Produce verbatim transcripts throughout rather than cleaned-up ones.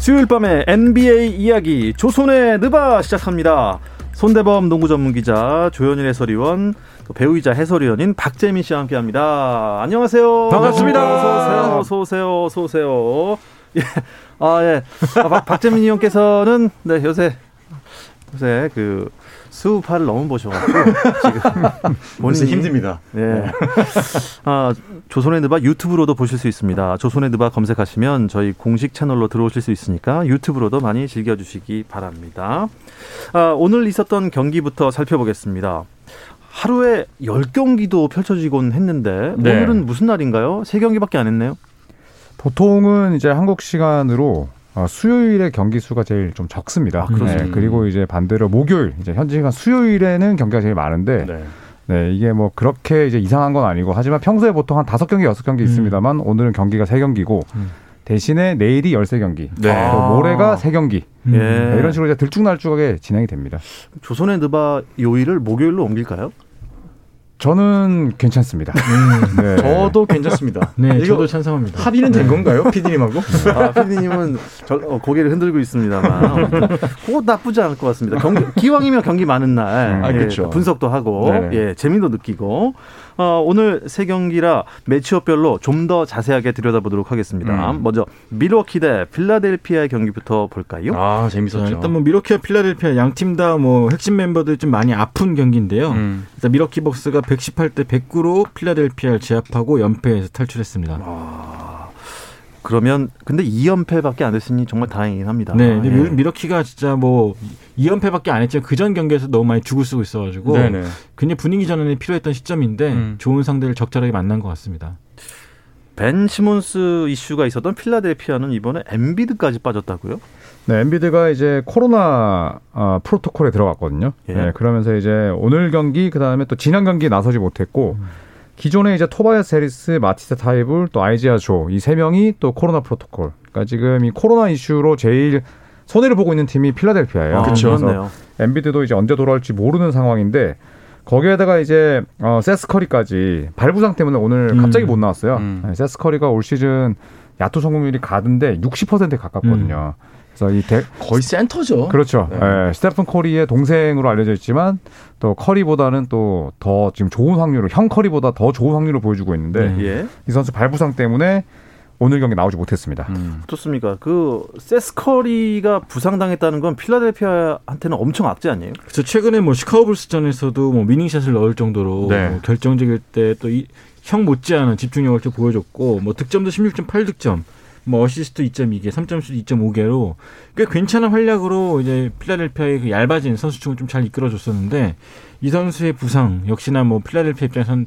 수요일 밤의 엔비에이 이야기 조선의 느바 시작합니다. 손대범 농구 전문기자, 조현일 해설위원, 배우이자 해설위원인 박재민 씨와 함께합니다. 안녕하세요. 반갑습니다. 어서 오세요. 어서 오세요. 어서 오세요. 예. 아 예. 아, 박, 박재민 의원께서는 네 요새 요새 그 수우파를 너무 보셔가지고 지금 본인이 힘듭니다. 예. 아 조선의 느바 유튜브로도 보실 수 있습니다. 조선의 느바 검색하시면 저희 공식 채널로 들어오실 수 있으니까 유튜브로도 많이 즐겨주시기 바랍니다. 아, 오늘 있었던 경기부터 살펴보겠습니다. 하루에 열 경기도 펼쳐지곤 했는데 네. 오늘은 무슨 날인가요? 세 경기밖에 안 했네요. 보통은 이제 한국 시간으로 수요일에 경기 수가 제일 좀 적습니다. 아, 네, 그리고 이제 반대로 목요일, 이제 현지 시간 수요일에는 경기가 제일 많은데, 네. 네, 이게 뭐 그렇게 이제 이상한 건 아니고, 하지만 평소에 보통 한 다섯 경기, 여섯 경기 음. 있습니다만, 오늘은 경기가 세 경기고, 음. 대신에 내일이 열세 경기, 네. 또 모레가 세 경기, 음. 네, 이런 식으로 이제 들쭉날쭉하게 진행이 됩니다. 조선의 느바 요일을 목요일로 옮길까요? 저는 괜찮습니다. 음, 네. 저도 괜찮습니다. 네, 이거 저도 찬성합니다. 합의는 된 건가요, 피디님하고? 아, 피디님은 저, 어, 고개를 흔들고 있습니다만, 그거 나쁘지 않을 것 같습니다. 경기, 기왕이면 경기 많은 날, 아, 예, 그렇죠. 분석도 하고, 네. 예, 재미도 느끼고. 어, 오늘 세 경기라 매치업별로 좀 더 자세하게 들여다보도록 하겠습니다. 음. 먼저 밀워키 대 필라델피아의 경기부터 볼까요? 아, 재밌었죠. 자, 일단 뭐 밀워키와 필라델피아 양 팀 다 뭐 핵심 멤버들 좀 많이 아픈 경기인데요. 음. 일단 밀워키 벅스가 백십팔 대 백구로 필라델피아를 제압하고 연패에서 탈출했습니다. 와. 그러면 근데 이 연패밖에 안 됐으니 정말 다행이긴 합니다. 네, 근데 예. 밀워키가 진짜 뭐 이 연패밖에 안 했지만 그전 경기에서 너무 많이 죽을 쓰고 있어가지고 네네. 굉장히 분위기 전환이 필요했던 시점인데 음. 좋은 상대를 적절하게 만난 것 같습니다. 벤 시몬스 이슈가 있었던 필라델피아는 이번에 엠비드까지 빠졌다고요? 네, 엠비드가 이제 코로나 어, 프로토콜에 들어갔거든요. 예. 네, 그러면서 이제 오늘 경기 그다음에 또 지난 경기 나서지 못했고 음. 기존에 이제 토바야스 해리스, 마티스 타이블, 또 아이지아 조 이 세 명이 또 코로나 프로토콜. 그러니까 지금 이 코로나 이슈로 제일 손해를 보고 있는 팀이 필라델피아예요. 아, 그렇죠. 그래서 엠비드도 이제 언제 돌아올지 모르는 상황인데 거기에다가 이제 어, 세스 커리까지 발부상 때문에 오늘 음. 갑자기 못 나왔어요. 음. 세스 커리가 올 시즌 야투 성공률이 가든데 육십 퍼센트에 가깝거든요. 음. 그래서 이 대... 거의 센터죠. 그렇죠. 네. 네. 스테픈 커리의 동생으로 알려져 있지만 또 커리보다는 또 더 지금 좋은 확률로 형 커리보다 더 좋은 확률을 보여주고 있는데 네. 이 선수 발부상 때문에 오늘 경기 나오지 못했습니다. 음. 어떻습니까? 그 세스 커리가 부상당했다는 건 필라델피아한테는 엄청 악재 아니에요? 그렇죠. 최근에 뭐 시카고 불스전에서도 뭐 위닝샷을 넣을 정도로 네. 뭐 결정적일 때 또 이 형 못지않은 집중력을 또 보여줬고 뭐 득점도 십육 점 팔 득점. 뭐 어시스트 이 점 이 개, 삼 점슛 이 점 오 개로 꽤 괜찮은 활약으로 이제 필라델피아의 그 얇아진 선수층을 좀 잘 이끌어줬었는데 이 선수의 부상 역시나 뭐 필라델피아 입장에서는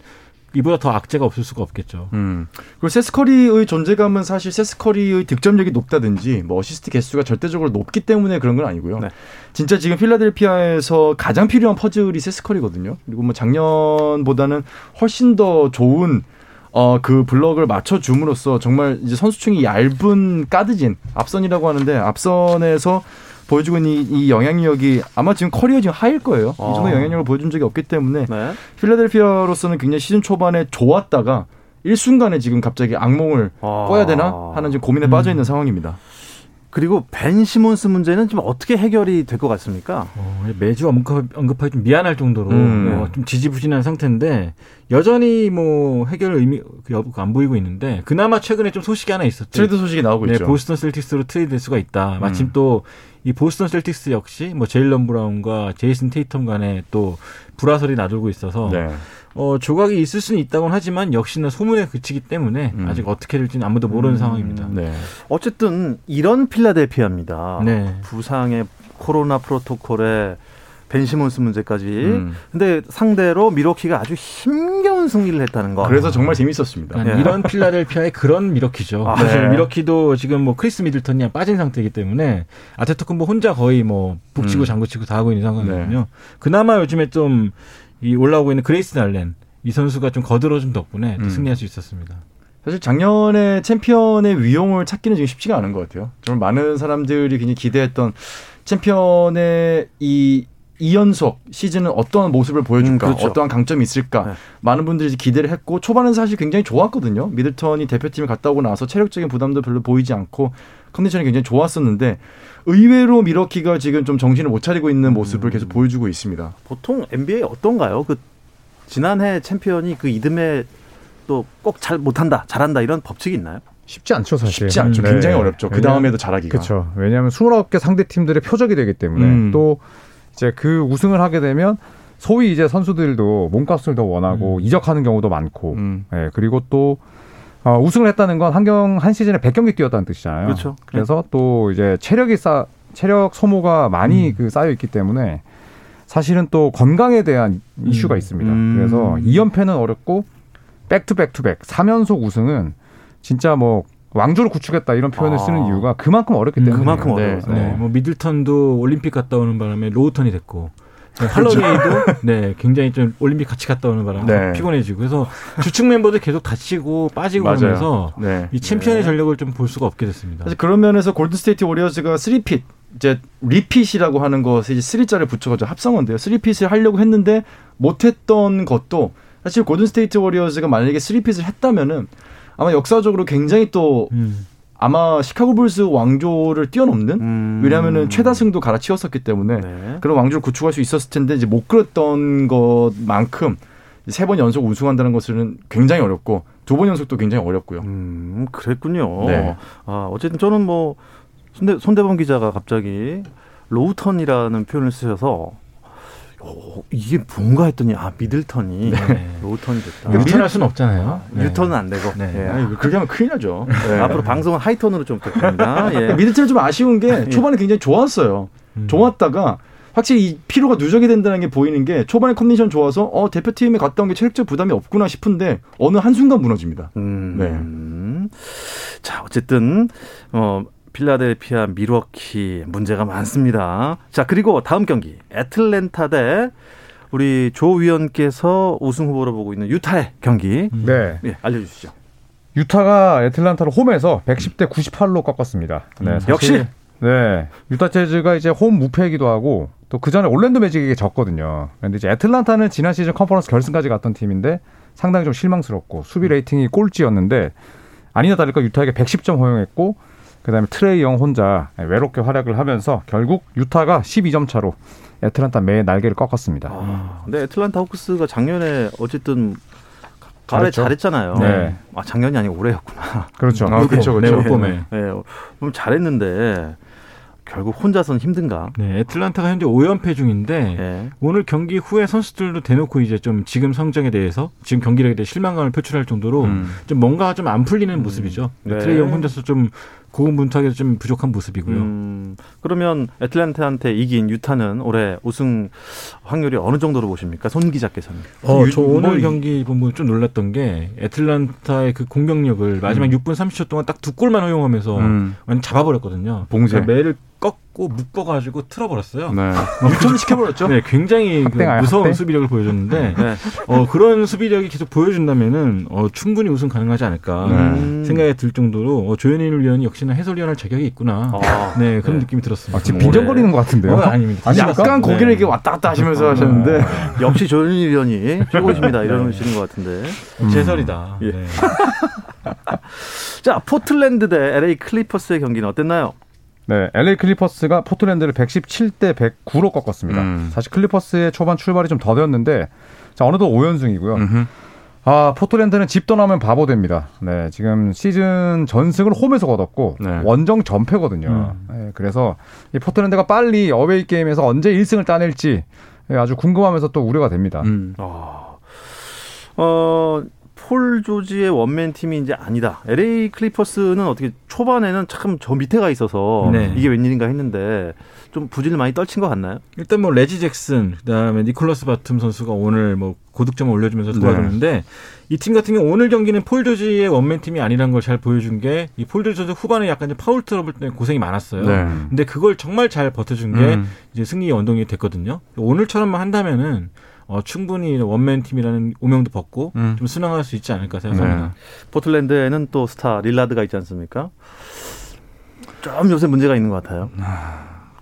이보다 더 악재가 없을 수가 없겠죠. 음. 그리고 세스커리의 존재감은 사실 세스커리의 득점력이 높다든지 뭐 어시스트 개수가 절대적으로 높기 때문에 그런 건 아니고요. 네. 진짜 지금 필라델피아에서 가장 필요한 퍼즐이 세스커리거든요. 그리고 뭐 작년보다는 훨씬 더 좋은 어, 그 블럭을 맞춰줌으로써 정말 이제 선수층이 얇은 까드진, 앞선이라고 하는데, 앞선에서 보여주고 있는 이, 이 영향력이 아마 지금 커리어 지금 하일 거예요. 아. 이 정도 영향력을 보여준 적이 없기 때문에, 네. 필라델피아로서는 굉장히 시즌 초반에 좋았다가, 일순간에 지금 갑자기 악몽을 아. 꿔야 되나? 하는 지금 고민에 음. 빠져 있는 상황입니다. 그리고 벤 시몬스 문제는 좀 어떻게 해결이 될 것 같습니까? 어, 매주 언급하기 좀 미안할 정도로 음. 어, 좀 지지부진한 상태인데 여전히 뭐 해결 의미 여부가 안 보이고 있는데 그나마 최근에 좀 소식이 하나 있었죠. 트레이드 소식이 나오고 네, 있죠. 보스턴 셀틱스로 트레이드될 수가 있다. 마침 음. 또 이 보스턴 셀틱스 역시 뭐 제일런 브라운과 제이슨 테이텀 간에 또 불화설이 나돌고 있어서 네. 어, 조각이 있을 수는 있다고는 하지만 역시나 소문에 그치기 때문에 음. 아직 어떻게 될지는 아무도 모르는 음. 상황입니다. 네. 어쨌든 이런 필라델피아입니다. 네. 부상에 코로나 프로토콜에 벤 시몬스 문제까지. 음. 근데 상대로 밀워키가 아주 힘겨운 승리를 했다는 거. 그래서 정말 재밌었습니다. 네. 이런 필라델피아의 그런 밀워키죠. 아, 사실 네. 밀워키도 지금 뭐 크리스 미들턴이 그냥 빠진 상태이기 때문에 아테토쿤보 혼자 거의 뭐 북치고 음. 장구치고 다 하고 있는 상황이거든요. 네. 그나마 요즘에 좀 이 올라오고 있는 그레이스 달렌 이 선수가 좀 거들어준 덕분에 음. 승리할 수 있었습니다. 사실 작년에 챔피언의 위용을 찾기는 지금 쉽지가 않은 것 같아요. 정말 많은 사람들이 굉장히 기대했던 챔피언의 이 이 연속 시즌은 어떤 모습을 보여줄까, 음, 그렇죠. 어떠한 강점이 있을까, 네. 많은 분들이 기대를 했고 초반은 사실 굉장히 좋았거든요. 미들턴이 대표팀에 갔다 오고 나서 체력적인 부담도 별로 보이지 않고 컨디션이 굉장히 좋았었는데 의외로 밀워키가 지금 좀 정신을 못 차리고 있는 모습을 음. 계속 보여주고 있습니다. 보통 엔비에이 어떤가요? 그 지난해 챔피언이 그 이듬해 또 꼭 잘 못한다, 잘한다 이런 법칙이 있나요? 쉽지 않죠, 사실. 쉽지 않죠. 네. 굉장히 어렵죠. 그 다음에도 잘하기가. 그렇죠. 왜냐하면 스물아홉 개 상대 팀들의 표적이 되기 때문에 음. 또 이제 그 우승을 하게 되면 소위 이제 선수들도 몸값을 더 원하고 음. 이적하는 경우도 많고, 음. 네. 그리고 또 어, 우승을 했다는 건 한 경 한 시즌에 백 경기 뛰었다는 뜻이잖아요. 그렇죠. 그래서 또 이제 체력이 쌓 체력 소모가 많이 음. 그 쌓여 있기 때문에 사실은 또 건강에 대한 음. 이슈가 있습니다. 음. 그래서 이 연패는 어렵고 백투백투백 삼 연속 우승은 진짜 뭐 왕조를 구축했다 이런 표현을 아. 쓰는 이유가 그만큼 어렵기 때문에. 그만큼 어려워요. 네. 네. 네. 뭐 미들턴도 올림픽 갔다 오는 바람에 로우턴이 됐고 할러데이도 네, 굉장히 좀 올림픽 같이 갔다 오는 바람에 네. 피곤해지고 그래서 주축 멤버들 계속 다치고 빠지고 그러면서 네. 이 챔피언의 네. 전력을 좀 볼 수가 없게 됐습니다. 사실 그런 면에서 골든스테이트 워리어스가 쓰리 핏 이제 리핏이라고 하는 것에 쓰리자를 붙여가지고 합성어인데요. 쓰리 핏을 하려고 했는데 못했던 것도 사실 골든스테이트 워리어스가 만약에 쓰리 핏을 했다면은 아마 역사적으로 굉장히 또 음. 아마 시카고 불스 왕조를 뛰어넘는 음. 왜냐하면은 최다승도 갈아치웠었기 때문에 네. 그런 왕조를 구축할 수 있었을 텐데 이제 못 그랬던 것만큼 세 번 연속 우승한다는 것은 굉장히 어렵고 두 번 연속도 굉장히 어렵고요. 음, 그랬군요. 네. 아, 어쨌든 저는 뭐 손대, 손대범 기자가 갑자기 로우턴이라는 표현을 쓰셔서. 오, 이게 뭔가 했더니 아 미들턴이 네. 로우턴이 됐다. 그러니까 유턴할 수는 없잖아요. 네. 유턴은 안 되고. 네. 예. 아니, 그렇게 하면 큰일 나죠. 네. 앞으로 방송은 하이턴으로 좀 부탁드립니다. 예. 미들턴이 좀 아쉬운 게 초반에 굉장히 좋았어요. 음. 좋았다가 확실히 이 피로가 누적이 된다는 게 보이는 게 초반에 컨디션 좋아서 어, 대표팀에 갔다 온 게 체력적 부담이 없구나 싶은데 어느 한순간 무너집니다. 음. 네. 자 어쨌든 어. 필라델피아, 밀워키 문제가 많습니다. 자 그리고 다음 경기 애틀랜타 대 우리 조 위원께서 우승 후보로 보고 있는 유타의 경기. 네, 네 알려주시죠. 유타가 애틀랜타를 홈에서 백십 대 구십팔로 꺾었습니다. 네, 사실, 역시. 네, 유타 재즈가 이제 홈 무패이기도 하고 또 그 전에 올랜도 매직에게 졌거든요. 그런데 이제 애틀랜타는 지난 시즌 컨퍼런스 결승까지 갔던 팀인데 상당히 좀 실망스럽고 수비 레이팅이 꼴찌였는데 아니나 다를까 유타에게 백십 점 허용했고. 그다음에 트레이 영 혼자 외롭게 활약을 하면서 결국 유타가 십이 점 차로 애틀랜타 매의 날개를 꺾었습니다. 아, 근데 애틀랜타 호크스가 작년에 어쨌든 가을에 그렇죠. 잘했잖아요. 네. 아 작년이 아니고 올해였구나. 그렇죠. 아, 그렇죠. 네, 그렇죠. 네, 네. 네. 그럼 잘했는데 결국 혼자서는 힘든가? 네, 애틀랜타가 현재 오 연패 중인데 네. 오늘 경기 후에 선수들도 대놓고 이제 좀 지금 성적에 대해서 지금 경기력에 대해 실망감을 표출할 정도로 음. 좀 뭔가 좀 안 풀리는 음. 모습이죠. 네. 트레이 영 혼자서 좀 고군분투하기도 좀 부족한 모습이고요. 음, 그러면 애틀랜타한테 이긴 유타는 올해 우승 확률이 어느 정도로 보십니까? 손 기자께서는. 어, 유, 저 오늘, 오늘 경기 보면 좀 놀랐던 게 애틀랜타의 그 공격력을 마지막 음. 육 분 삼십 초 동안 딱 두 골만 허용하면서 음. 완전 잡아버렸거든요. 봉쇄. 그러니까 매를 꺾고 묶어가지고 틀어버렸어요. 네. 유턴을 시켜버렸죠. 네, 굉장히 그 무서운 학대? 수비력을 보여줬는데 네. 어, 그런 수비력이 계속 보여준다면은 어, 충분히 우승 가능하지 않을까 네. 생각이 들 정도로 어, 조현일 위원이 역시 해설위원할 자격이 있구나. 아, 네 그런 네. 느낌이 들었습니다. 아, 지금 빈정거리는 것 같은데요? 어, 아닙니다. 아니, 약간 네. 고개를 이렇게 왔다 갔다 하시면서 하셨는데 네. 역시 조현일 위원이 최고십니다. 이러시는 것 같은데 음. 제설이다. 예. 네. 자 포틀랜드 대 엘에이 클리퍼스의 경기는 어땠나요? 네, 엘에이 클리퍼스가 포틀랜드를 백십칠 대 백구로 꺾었습니다. 음. 사실 클리퍼스의 초반 출발이 좀 더뎠는데 자 어느덧 오 연승이고요. 음흠. 아, 포틀랜드는 집 떠나면 바보 됩니다. 네, 지금 시즌 전승을 홈에서 거뒀고 네. 원정 전패거든요. 음. 네, 그래서 이 포틀랜드가 빨리 어웨이 게임에서 언제 일 승을 따낼지 아주 궁금하면서 또 우려가 됩니다. 음. 어, 어, 폴 조지의 원맨 팀이 이제 아니다. 엘에이 클리퍼스는 어떻게 초반에는 참 저 밑에가 있어서 네. 이게 웬일인가 했는데 좀 부진을 많이 떨친 것 같나요? 일단 뭐 레지 잭슨 그다음에 니콜라스 바텀 선수가 오늘 뭐 고득점을 올려주면서 도와줬는데 네. 이 팀 같은 경우 오늘 경기는 폴 조지의 원맨 팀이 아니라는 걸 잘 보여준 게 이 폴 조지 선수 후반에 약간 좀 파울 트러블 때문에 고생이 많았어요. 네. 근데 그걸 정말 잘 버텨준 게 음. 이제 승리의 원동력이 됐거든요. 오늘처럼만 한다면은 어, 충분히 원맨 팀이라는 오명도 벗고 음. 좀 순항할 수 있지 않을까 생각합니다. 네. 포틀랜드에는 또 스타 릴라드가 있지 않습니까? 좀 요새 문제가 있는 것 같아요. 아,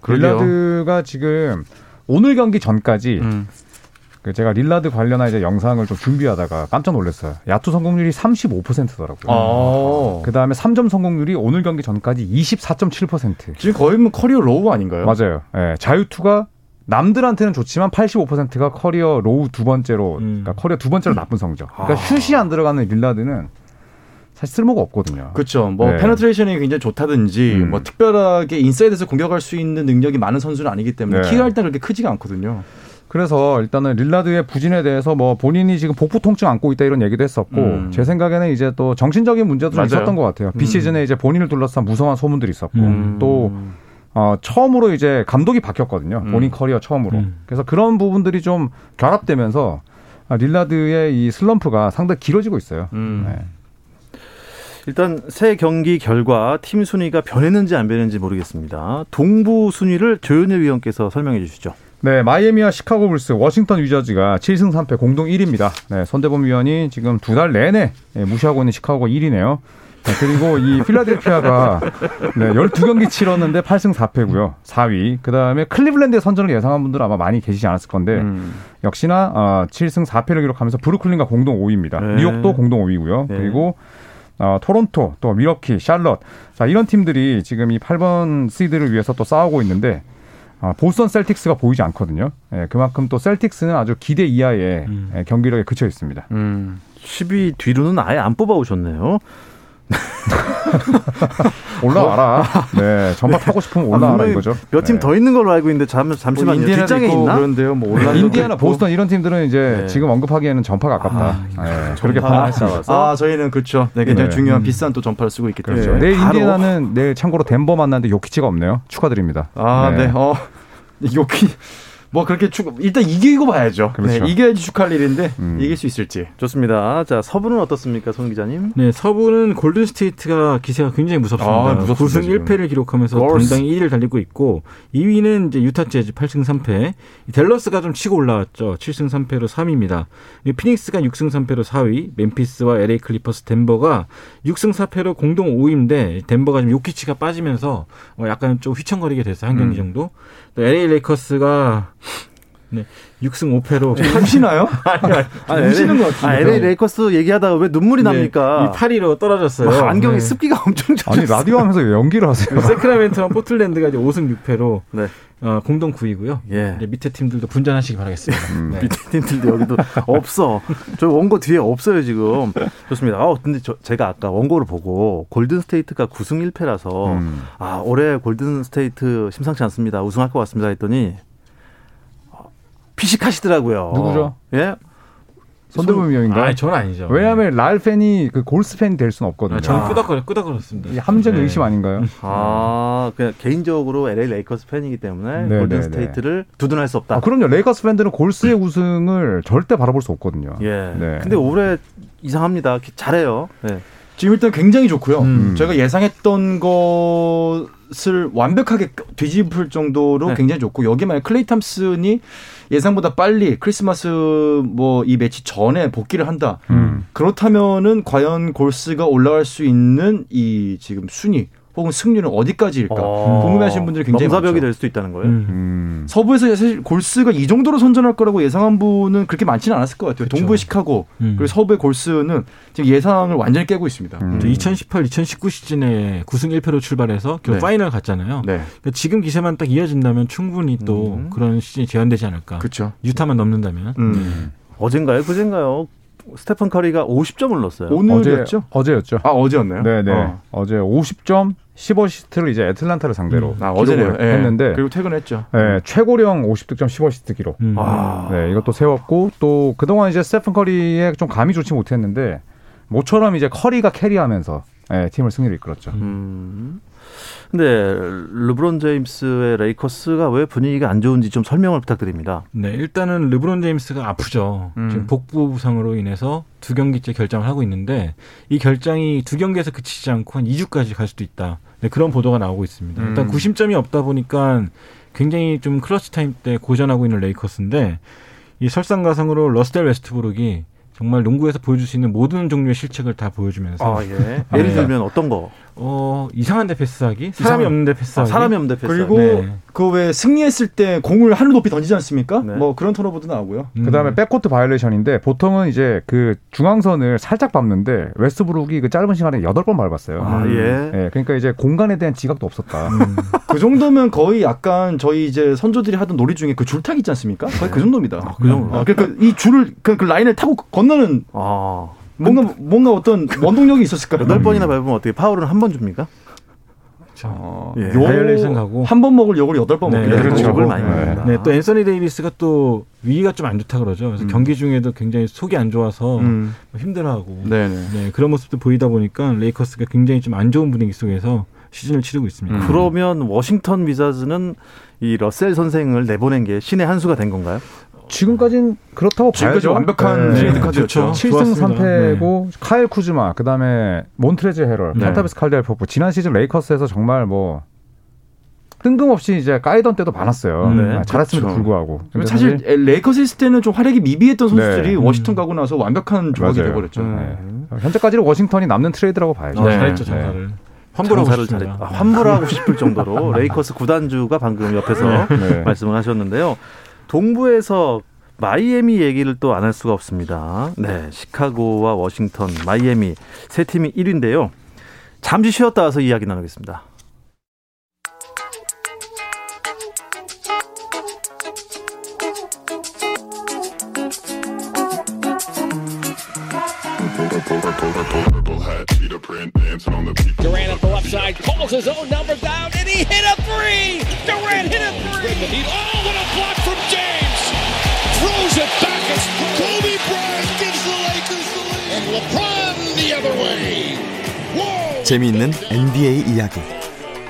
릴라드가 지금 오늘 경기 전까지 음. 제가 릴라드 관련한 이제 영상을 좀 준비하다가 깜짝 놀랐어요. 야투 성공률이 삼십오 퍼센트더라고요. 아~ 그다음에 삼 점 성공률이 오늘 경기 전까지 이십사 점 칠 퍼센트. 지금 거의 뭐 커리어 로우 아닌가요? 맞아요. 네, 자유투가 남들한테는 좋지만 팔십오 퍼센트가 커리어 로우 두 번째로 음. 그러니까 커리어 두 번째로 나쁜 성적. 그러니까 아. 슛이 안 들어가는 릴라드는 사실 쓸모가 없거든요. 그렇죠. 뭐 네. 페네트레이션이 굉장히 좋다든지 음. 뭐 특별하게 인사이드에서 공격할 수 있는 능력이 많은 선수는 아니기 때문에 네. 키가 일단 그렇게 크지가 않거든요. 그래서 일단은 릴라드의 부진에 대해서 뭐 본인이 지금 복부 통증 안고 있다 이런 얘기도 했었고 음. 제 생각에는 이제 또 정신적인 문제도 좀 있었던 것 같아요. 비시즌에 음. 이제 본인을 둘러싼 무성한 소문들이 있었고 음. 또 어, 처음으로 이제 감독이 바뀌었거든요. 본인 음. 커리어 처음으로. 음. 그래서 그런 부분들이 좀 결합되면서 릴라드의 이 슬럼프가 상당히 길어지고 있어요. 음. 네. 일단 새 경기 결과 팀 순위가 변했는지 안 변했는지 모르겠습니다. 동부 순위를 조현일 위원께서 설명해 주시죠. 네, 마이애미와 시카고 불스, 워싱턴 위저즈가 칠 승 삼 패 공동 일 위입니다. 네, 손대범 위원이 지금 두 달 내내 무시하고 있는 시카고가 일 위네요. 네, 그리고 이 필라델피아가 네, 십이 경기 치렀는데 팔 승 사 패고요. 사 위. 그다음에 클리블랜드의 선전을 예상한 분들은 아마 많이 계시지 않았을 건데 음. 역시나 어, 칠 승 사 패를 기록하면서 브루클린과 공동 오 위입니다. 네. 뉴욕도 공동 오 위고요. 네. 그리고 어, 토론토, 또 밀워키, 샬롯. 자, 이런 팀들이 지금 이 팔 번 시드를 위해서 또 싸우고 있는데 아, 보스턴 셀틱스가 보이지 않거든요. 예, 그만큼 또 셀틱스는 아주 기대 이하의 음. 예, 경기력에 그쳐 있습니다. 음, 십 위 뒤로는 아예 안 뽑아오셨네요. 올라와라. 네, 전반 타고 싶으면 올라와라 이거죠. 몇 팀 더 네. 있는 걸로 알고 있는데 잠, 잠시만요. 뭐 뒷장에 있나? 그런데요, 뭐 인디애나, 보스턴 이런 팀들은 이제 네. 지금 언급하기에는 전파가 아깝다. 아, 네, 전파. 그렇게 판단할 수 있어서. 아, 저희는 그렇죠. 네, 굉장히 네. 중요한 음. 비싼 또 전파를 쓰고 있기 때문에. 네. 내일 인디애나는 내일 참고로 덴버 만났는데 요키치가 없네요. 축하드립니다. 아, 네. 네. 어, 요키. 뭐 그렇게 축 일단 이기고 봐야죠. 그렇죠. 네, 이겨야지 축하할 일인데 음. 이길 수 있을지. 좋습니다. 자, 서부는 어떻습니까, 손 기자님? 네, 서부는 골든 스테이트가 기세가 굉장히 무섭습니다. 구 승 아, 일 패를 기록하면서 당당히 일 위를 달리고 있고, 이 위는 이제 유타 재즈 팔 승 삼 패. 댈러스가 좀 치고 올라왔죠. 칠 승 삼 패로 삼 위입니다. 피닉스가 육 승 삼 패로 사 위. 멤피스와 엘에이 클리퍼스, 덴버가 육 승 사 패로 공동 오 위인데 덴버가 지금 요키치가 빠지면서 약간 좀 휘청거리게 됐어요. 한 경기 음. 정도. 또 엘에이 레이커스가 네, 육 승 오 패로 참시나요? 아니, 아니, 아니, 우시는 것 같은데. 아, 엘에이 레이커스 얘기하다가 왜 눈물이 네, 납니까? 이 팔 위로 떨어졌어요. 와, 안경이 네. 습기가 엄청 젖었어요. 아니, 라디오 하면서 왜 연기를 하세요? 세크라멘토와 포틀랜드가 이제 오 승 육 패로 네. 어, 공동 구 위고요. 예. 이제 밑에 팀들도 분전하시기 바라겠습니다. 음, 네. 밑에 팀들도 여기도 없어. 저 원고 뒤에 없어요, 지금. 좋습니다. 아, 근데 저, 제가 아까 원고를 보고 골든스테이트가 구 승 일 패라서 음. 아, 올해 골든스테이트 심상치 않습니다. 우승할 것 같습니다 했더니 피식하시더라고요. 누구죠? 예? 손대범 위원인가요? 아니, 저는 아니죠. 왜냐하면 네. 라일 팬이 그 골스 팬이 될 수는 없거든요. 아, 저는 끄덕거려, 끄덕거렸습니다. 함정 네. 의심 아닌가요? 아, 그냥 개인적으로 엘에이 레이커스 팬이기 때문에 네, 골든 네, 스테이트를 네. 두둔할 수 없다. 아, 그럼요. 레이커스 팬들은 골스의 우승을 절대 바라볼 수 없거든요. 예. 네. 근데 올해 이상합니다. 잘해요. 네. 지금 일단 굉장히 좋고요. 음. 저희가 예상했던 것을 완벽하게 뒤집을 정도로 네. 굉장히 좋고, 여기에 만약 클레이 탐슨이 예상보다 빨리 크리스마스 뭐 이 매치 전에 복귀를 한다. 음. 그렇다면은 과연 골스가 올라갈 수 있는 이 지금 순위 혹은 승률은 어디까지일까? 아. 궁금해하시는 분들이 굉장히 많죠. 넘사벽이 될 수도 있다는 거예요. 음. 음. 서부에서 사실 골스가 이 정도로 선전할 거라고 예상한 분은 그렇게 많지는 않았을 것 같아요. 그쵸. 동부의 시카고 음. 그리고 서부의 골스는 지금 예상을 완전히 깨고 있습니다. 음. 이천십팔 이천십구 시즌에 구 승 일 패로 출발해서 결국 네. 파이널 갔잖아요. 네. 그러니까 지금 기세만 딱 이어진다면 충분히 또 음. 그런 시즌이 재현되지 않을까. 그쵸. 유타만 넘는다면. 음. 음. 어젠가요? 그젠가요? 스테픈 커리가 오십 점을 넣었어요. 오늘이었죠? 어제였죠. 아, 어제였나요? 네네. 어. 어제 오십 점 십 어시스트를 이제 애틀랜타를 상대로 음. 아, 기록을 예. 했는데, 그리고 퇴근했죠. 예, 최고령 오십 득점 십 어시스트 기록. 음. 아. 네, 이것도 세웠고, 또 그동안 이제 스테픈 커리에 좀 감이 좋지 못했는데 모처럼 이제 커리가 캐리하면서 예, 팀을 승리를 이끌었죠. 음. 근데 르브론 제임스의 레이커스가 왜 분위기가 안 좋은지 좀 설명을 부탁드립니다. 네, 일단은 르브론 제임스가 아프죠. 음. 지금 복부 부상으로 인해서 두 경기째 결장을 하고 있는데, 이 결장이 두 경기에서 그치지 않고 한 이 주까지 갈 수도 있다. 네, 그런 보도가 나오고 있습니다. 음. 일단 구심점이 없다 보니까 굉장히 좀 클러치 타임 때 고전하고 있는 레이커스인데, 이 설상가상으로 러셀 웨스트브룩이 정말 농구에서 보여줄 수 있는 모든 종류의 실책을 다 보여주면서. 아, 예. 예를 들면 어떤 거? 어 이상한데 패스하기, 사람이 이상한... 없는데 패스하기, 아, 사람이 없는데 패스. 그리고 네. 그 외에 승리했을 때 공을 하늘 높이 던지지 않습니까? 네. 뭐 그런 턴오버도 나오고요. 음. 그다음에 백코트 바이올레이션인데 보통은 이제 그 중앙선을 살짝 밟는데 웨스트브룩이 그 짧은 시간에 여덟 번 밟았어요. 아, 예. 예. 그러니까 이제 공간에 대한 지각도 없었다. 음. 그 정도면 거의 약간 저희 이제 선조들이 하던 놀이 중에 그 줄타기 있지 않습니까? 거의 네. 그 정도입니다. 아, 그 정도. 아, 그러니까 이 줄을 그, 그 라인을 타고 건너는. 아. 뭔가 뭔가 어떤 원동력이 있었을까요? 여덟 번이나 밟으면 어떻게 파울은 한 번 줍니까? 어, 예. 바이올레이션 가고 한 번 먹을 욕을 여덟 번 네, 먹게 되는 욕을 많이 먹는다. 네, 또 앤서니 데이비스가 또 위기가 좀 안 좋다 그러죠. 그래서 음. 경기 중에도 굉장히 속이 안 좋아서 음. 힘들어하고 네네. 네, 그런 모습도 보이다 보니까 레이커스가 굉장히 좀 안 좋은 분위기 속에서 시즌을 치르고 있습니다. 음. 그러면 워싱턴 위자즈는 이 러셀 선생을 내보낸 게 신의 한 수가 된 건가요? 지금까지는 그렇다고 지금까지 봐야죠. 완벽한 네. 그렇죠. 칠 승 삼 패고 네. 카일 쿠즈마, 그다음에 몬트레즈 헤럴, 네. 펜타비스 칼데알포프. 지난 시즌 레이커스에서 정말 뭐 뜬금없이 이제 까이던 때도 많았어요. 네. 잘했음에도 그렇죠. 불구하고. 사실 레이커스 있을 때는 좀 활약이 미비했던 선수들이 네. 워싱턴 가고 나서 완벽한 조합이 돼버렸죠. 네. 네. 현재까지는 워싱턴이 남는 트레이드라고 봐야죠. 아, 네. 잘했죠. 장사를. 네. 환불하고 싶을, 아, 환불하고 싶을 정도로 레이커스 구단주가 방금 옆에서 네. 말씀을 하셨는데요. 동부에서 마이애미 얘기를 또 안 할 수가 없습니다. 네, 시카고와 워싱턴, 마이애미 세 팀이 일 위인데요. 잠시 쉬었다 와서 이야기 나누겠습니다. Durant at the left side calls his own number down and he hit a three. Durant hit a three. Oh, what a block from James. Throws it back. It's Kobe Bryant gives the Lakers the lead. And LeBron the other way. Whoa. 재미있는 엔비에이 이야기.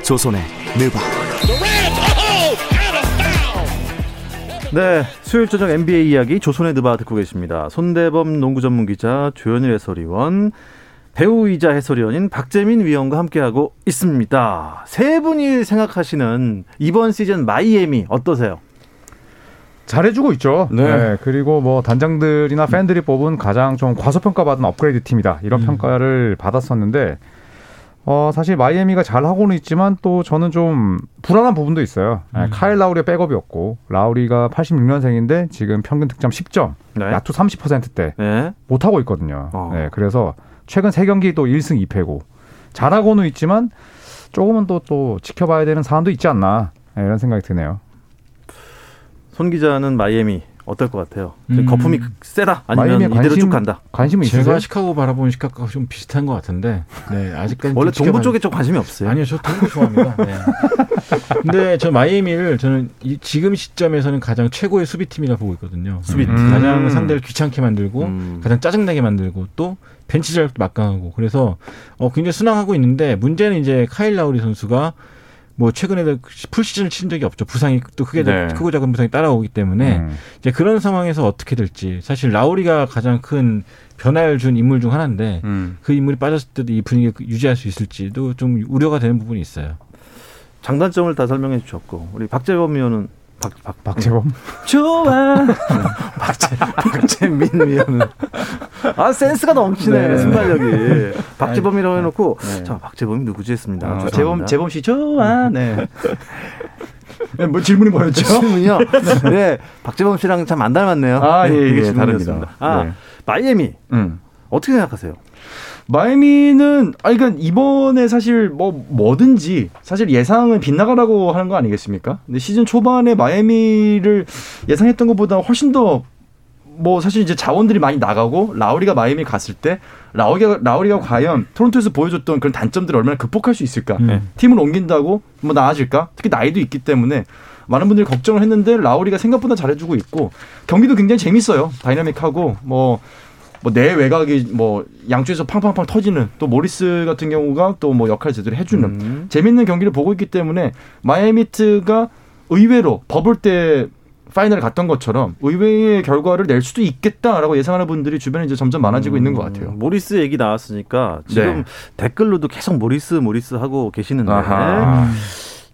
조선의 느바. Durant, oh, and a foul. 네, 수요일 저녁 엔비에이 이야기 조선의 느바 듣고 계십니다. 손대범 농구 전문 기자, 조현일 해설위원. 배우이자 해설위원인 박재민 위원과 함께하고 있습니다. 세 분이 생각하시는 이번 시즌 마이애미 어떠세요? 잘해주고 있죠. 네. 네. 그리고 뭐 단장들이나 팬들이 뽑은 가장 좀 과소평가받은 업그레이드 팀이다. 이런 음. 평가를 받았었는데 어, 사실 마이애미가 잘하고는 있지만 또 저는 좀 불안한 부분도 있어요. 음. 카일 라우리의 백업이 없고 라우리가 팔십육 년생인데 지금 평균 득점 십 점, 네. 야투 삼십 퍼센트대 네. 못하고 있거든요. 어. 네, 그래서 최근 세 경기 또 일 승 이 패고 잘하고는 있지만 조금은 또, 또 지켜봐야 되는 사안도 있지 않나 이런 생각이 드네요. 손 기자는 마이애미 어떨 것 같아요? 음. 거품이 세다? 아니면 이대로 관심, 쭉 간다? 관심이 있으세요? 제가 시카고 바라본 시카고가 좀 비슷한 것 같은데 네, 아직까지 원래 동부 쪽에 좀 관심이 없어요? 아니요. 저 동부 좋아합니다. 네. 근데 저 마이애미를 저는 이 지금 시점에서는 가장 최고의 수비팀이라 보고 있거든요. 수비팀. 음. 가장 상대를 귀찮게 만들고 음. 가장 짜증나게 만들고 또 벤치 전략도 막강하고 그래서 어, 굉장히 순항하고 있는데 문제는 이제 카일 라우리 선수가 뭐 최근에도 풀 시즌을 친 적이 없죠. 부상이 또 크게 네. 크고 작은 부상이 따라오기 때문에 음. 이제 그런 상황에서 어떻게 될지 사실 라우리가 가장 큰 변화를 준 인물 중 하나인데 음. 그 인물이 빠졌을 때도 이 분위기를 유지할 수 있을지도 좀 우려가 되는 부분이 있어요. 장단점을 다 설명해 주셨고 우리 박재범 위원은 박, 박, 박재범? 좋아. 박재, 박재민 위원은 아 센스가 넘치네. 네. 순발력이. 박재범이라고 해놓고 네. 자 박재범이 누구지 했습니다. 아, 재범, 재범 씨 좋아. 네. 네, 뭐 질문이 뭐였죠? 질문이요? 네. 박재범 씨랑 참 안 닮았네요. 아, 네, 예, 이게 예, 다릅니다. 아, 네. 마이애미 음. 어떻게 생각하세요? 마이애미는 아 그러니까 이번에 사실 뭐 뭐든지 사실 예상은 빗나가라고 하는 거 아니겠습니까? 근데 시즌 초반에 마이애미를 예상했던 것보다 훨씬 더 뭐 사실 이제 자원들이 많이 나가고 라우리가 마이애미 갔을 때 라우리가 라우리가 과연 토론토에서 보여줬던 그런 단점들을 얼마나 극복할 수 있을까? 음. 팀을 옮긴다고 뭐 나아질까? 특히 나이도 있기 때문에 많은 분들이 걱정을 했는데 라우리가 생각보다 잘해주고 있고 경기도 굉장히 재밌어요. 다이나믹하고 뭐. 뭐 내 외곽이 뭐 양쪽에서 팡팡팡 터지는 또 모리스 같은 경우가 또 뭐 역할 제대로 해주는 음. 재밌는 경기를 보고 있기 때문에 마이애미가 의외로 버블 때 파이널 갔던 것처럼 의외의 결과를 낼 수도 있겠다라고 예상하는 분들이 주변에 이제 점점 많아지고 음. 있는 것 같아요. 모리스 얘기 나왔으니까 지금 네. 댓글로도 계속 모리스 모리스 하고 계시는데. 아하.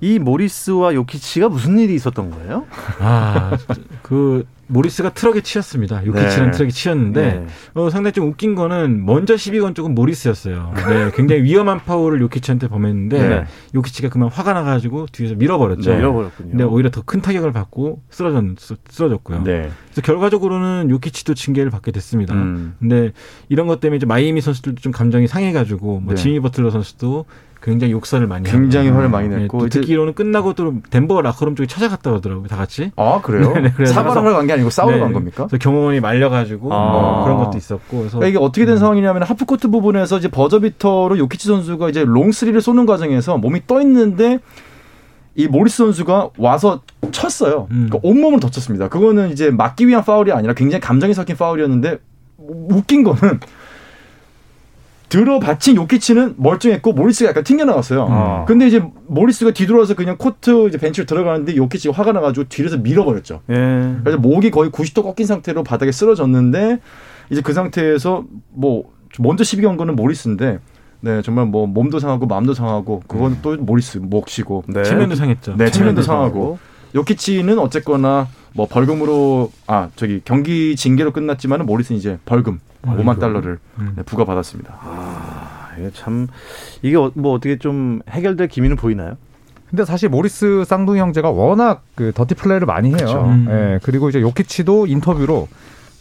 이 모리스와 요키치가 무슨 일이 있었던 거예요? 아, 그 모리스가 트럭에 치였습니다. 요키치는 네. 트럭에 치였는데 네. 어, 상당히 좀 웃긴 거는 먼저 시비 건 쪽은 모리스였어요. 네, 굉장히 위험한 파울을 요키치한테 범했는데 네. 요키치가 그만 화가 나가지고 뒤에서 밀어버렸죠. 네, 밀어버렸군요. 근데 오히려 더 큰 타격을 받고 쓰러졌, 쓰러졌고요. 네. 그래서 결과적으로는 요키치도 징계를 받게 됐습니다. 음. 근데 이런 것 때문에 이제 마이애미 선수들도 좀 감정이 상해가지고 뭐 네. 지미 버틀러 선수도 굉장히 욕설을 많이 굉장히 화를 많이 냈고 네, 듣기로는 끝나고 또 덴버 라커룸 쪽에 찾아갔다 그러더라고요. 다 같이. 아 그래요? 사과를 하러 간 게 아니고 싸우러 네, 간 겁니까? 그래서 경호원이 말려가지고 아. 뭐 그런 것도 있었고. 그래서 그러니까 이게 어떻게 된 음. 상황이냐면 하프코트 부분에서 이제 버저비터로 요키치 선수가 이제 롱쓰리를 쏘는 과정에서 몸이 떠 있는데 이 모리스 선수가 와서 쳤어요. 음. 그러니까 온몸을 덮쳤습니다. 그거는 이제 막기 위한 파울이 아니라 굉장히 감정이 섞인 파울이었는데 웃긴 거는. 들어받친 요키치는 멀쩡했고 모리스가 약간 튕겨나갔어요. 아. 근데 이제 모리스가 뒤돌아서 그냥 코트 이제 벤치로 들어가는데 요키치가 화가 나가지고 뒤에서 밀어버렸죠. 예. 그래서 목이 거의 구십 도 꺾인 상태로 바닥에 쓰러졌는데 이제 그 상태에서 뭐 먼저 시비 건 거는 모리스인데 네 정말 뭐 몸도 상하고 마음도 상하고 그건 네. 또 모리스 몫이고 네. 체면도 상했죠. 네 체면도, 체면도 상하고. 요키치는 어쨌거나 뭐 벌금으로 아 저기 경기 징계로 끝났지만은 모리스는 이제 벌금 아이고. 오만 달러를 음. 부과받았습니다. 아 이게 참 이게 뭐 어떻게 좀 해결될 기미는 보이나요? 근데 사실 모리스 쌍둥이 형제가 워낙 그 더티 플레이를 많이 해요. 음. 예, 그리고 이제 요키치도 인터뷰로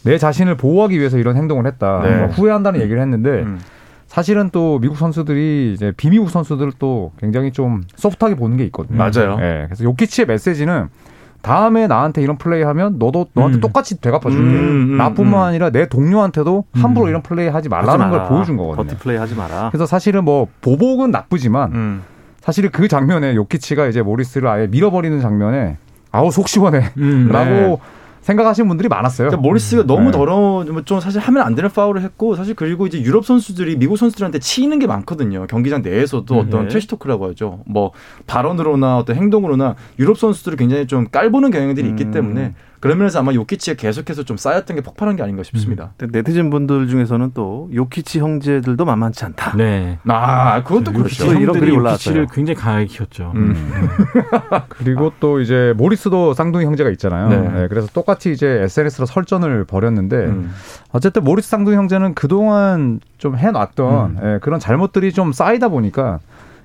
내 자신을 보호하기 위해서 이런 행동을 했다. 네. 후회한다는 얘기를 했는데. 음. 사실은 또 미국 선수들이 이제 비미국 선수들을 또 굉장히 좀 소프트하게 보는 게 있거든요. 맞아요. 예. 그래서 요키치의 메시지는 다음에 나한테 이런 플레이하면 너도 너한테 음. 똑같이 되갚아줄게. 음, 음, 나뿐만 음. 아니라 내 동료한테도 함부로 음. 이런 플레이하지 말라는 걸 보여준 거거든요. 버티 플레이하지 마라. 그래서 사실은 뭐 보복은 나쁘지만 음. 사실은 그 장면에 요키치가 이제 모리스를 아예 밀어버리는 장면에 아우 속 시원해 음, 라고. 네. 생각하시는 분들이 많았어요. 그러니까 모리스가 음, 너무 네. 더러운 좀 사실 하면 안 되는 파울을 했고 사실 그리고 이제 유럽 선수들이 미국 선수들한테 치이는 게 많거든요. 경기장 내에서도 네. 어떤 트래시토크라고 하죠. 뭐 발언으로나 어떤 행동으로나 유럽 선수들을 굉장히 좀 깔보는 경향들이 있기 음. 때문에 그러면서 아마 요키치가 계속해서 좀 쌓였던 게 폭발한 게 아닌가 싶습니다. 음. 네티즌 분들 중에서는 또 요키치 형제들도 만만치 않다. 네. 아 그것도 네, 그렇죠. 요키치 형들이 요키치를 굉장히 강하게 키웠죠. 음. 그리고 또 이제 모리스도 쌍둥이 형제가 있잖아요. 네. 네, 그래서 똑같이 이제 에스엔에스로 설전을 벌였는데 음. 어쨌든 모리스 쌍둥이 형제는 그동안 좀 해놨던 음. 네, 그런 잘못들이 좀 쌓이다 보니까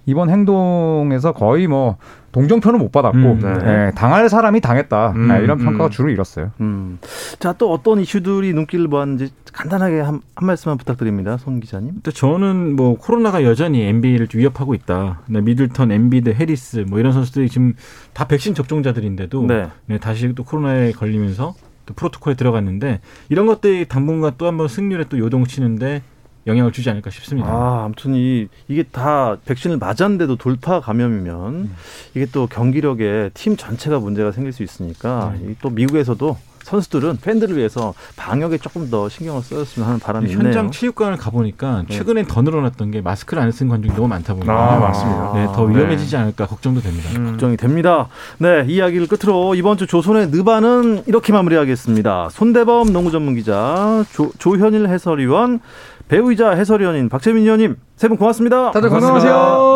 이번 행동에서 거의 뭐 동정표는 못 받았고 음, 네. 예, 당할 사람이 당했다 음, 예, 이런 평가가 음. 주로 이뤘어요. 음. 자, 또 어떤 이슈들이 눈길을 보았는지 간단하게 한, 한 말씀만 부탁드립니다, 손 기자님. 저는 뭐 코로나가 여전히 엔비에이를 위협하고 있다. 미들턴, 엠비드, 해리스 뭐 이런 선수들이 지금 다 백신 접종자들인데도 네. 네, 다시 또 코로나에 걸리면서 또 프로토콜에 들어갔는데 이런 것들이 당분간 또 한번 승률에 또 요동치는데. 영향을 주지 않을까 싶습니다. 아, 아무튼 이, 이게 다 백신을 맞았는데도 돌파 감염이면 음. 이게 또 경기력에 팀 전체가 문제가 생길 수 있으니까 음. 또 미국에서도 선수들은 팬들을 위해서 방역에 조금 더 신경을 써줬으면 하는 바람이 현장 있네요. 현장 체육관을 가보니까 최근엔 네. 더 늘어났던 게 마스크를 안 쓴 관중이 너무 많다 보니까 아, 맞습니다. 네, 더 위험해지지 네. 않을까 걱정도 됩니다. 음. 걱정이 됩니다. 네, 이야기를 끝으로 이번 주 조선의 느바는 이렇게 마무리하겠습니다. 손대범 농구 전문 기자, 조, 조현일 해설위원, 배우이자 해설위원인 박재민 위원님 세 분 고맙습니다. 다들 고맙습니다. 건강하세요.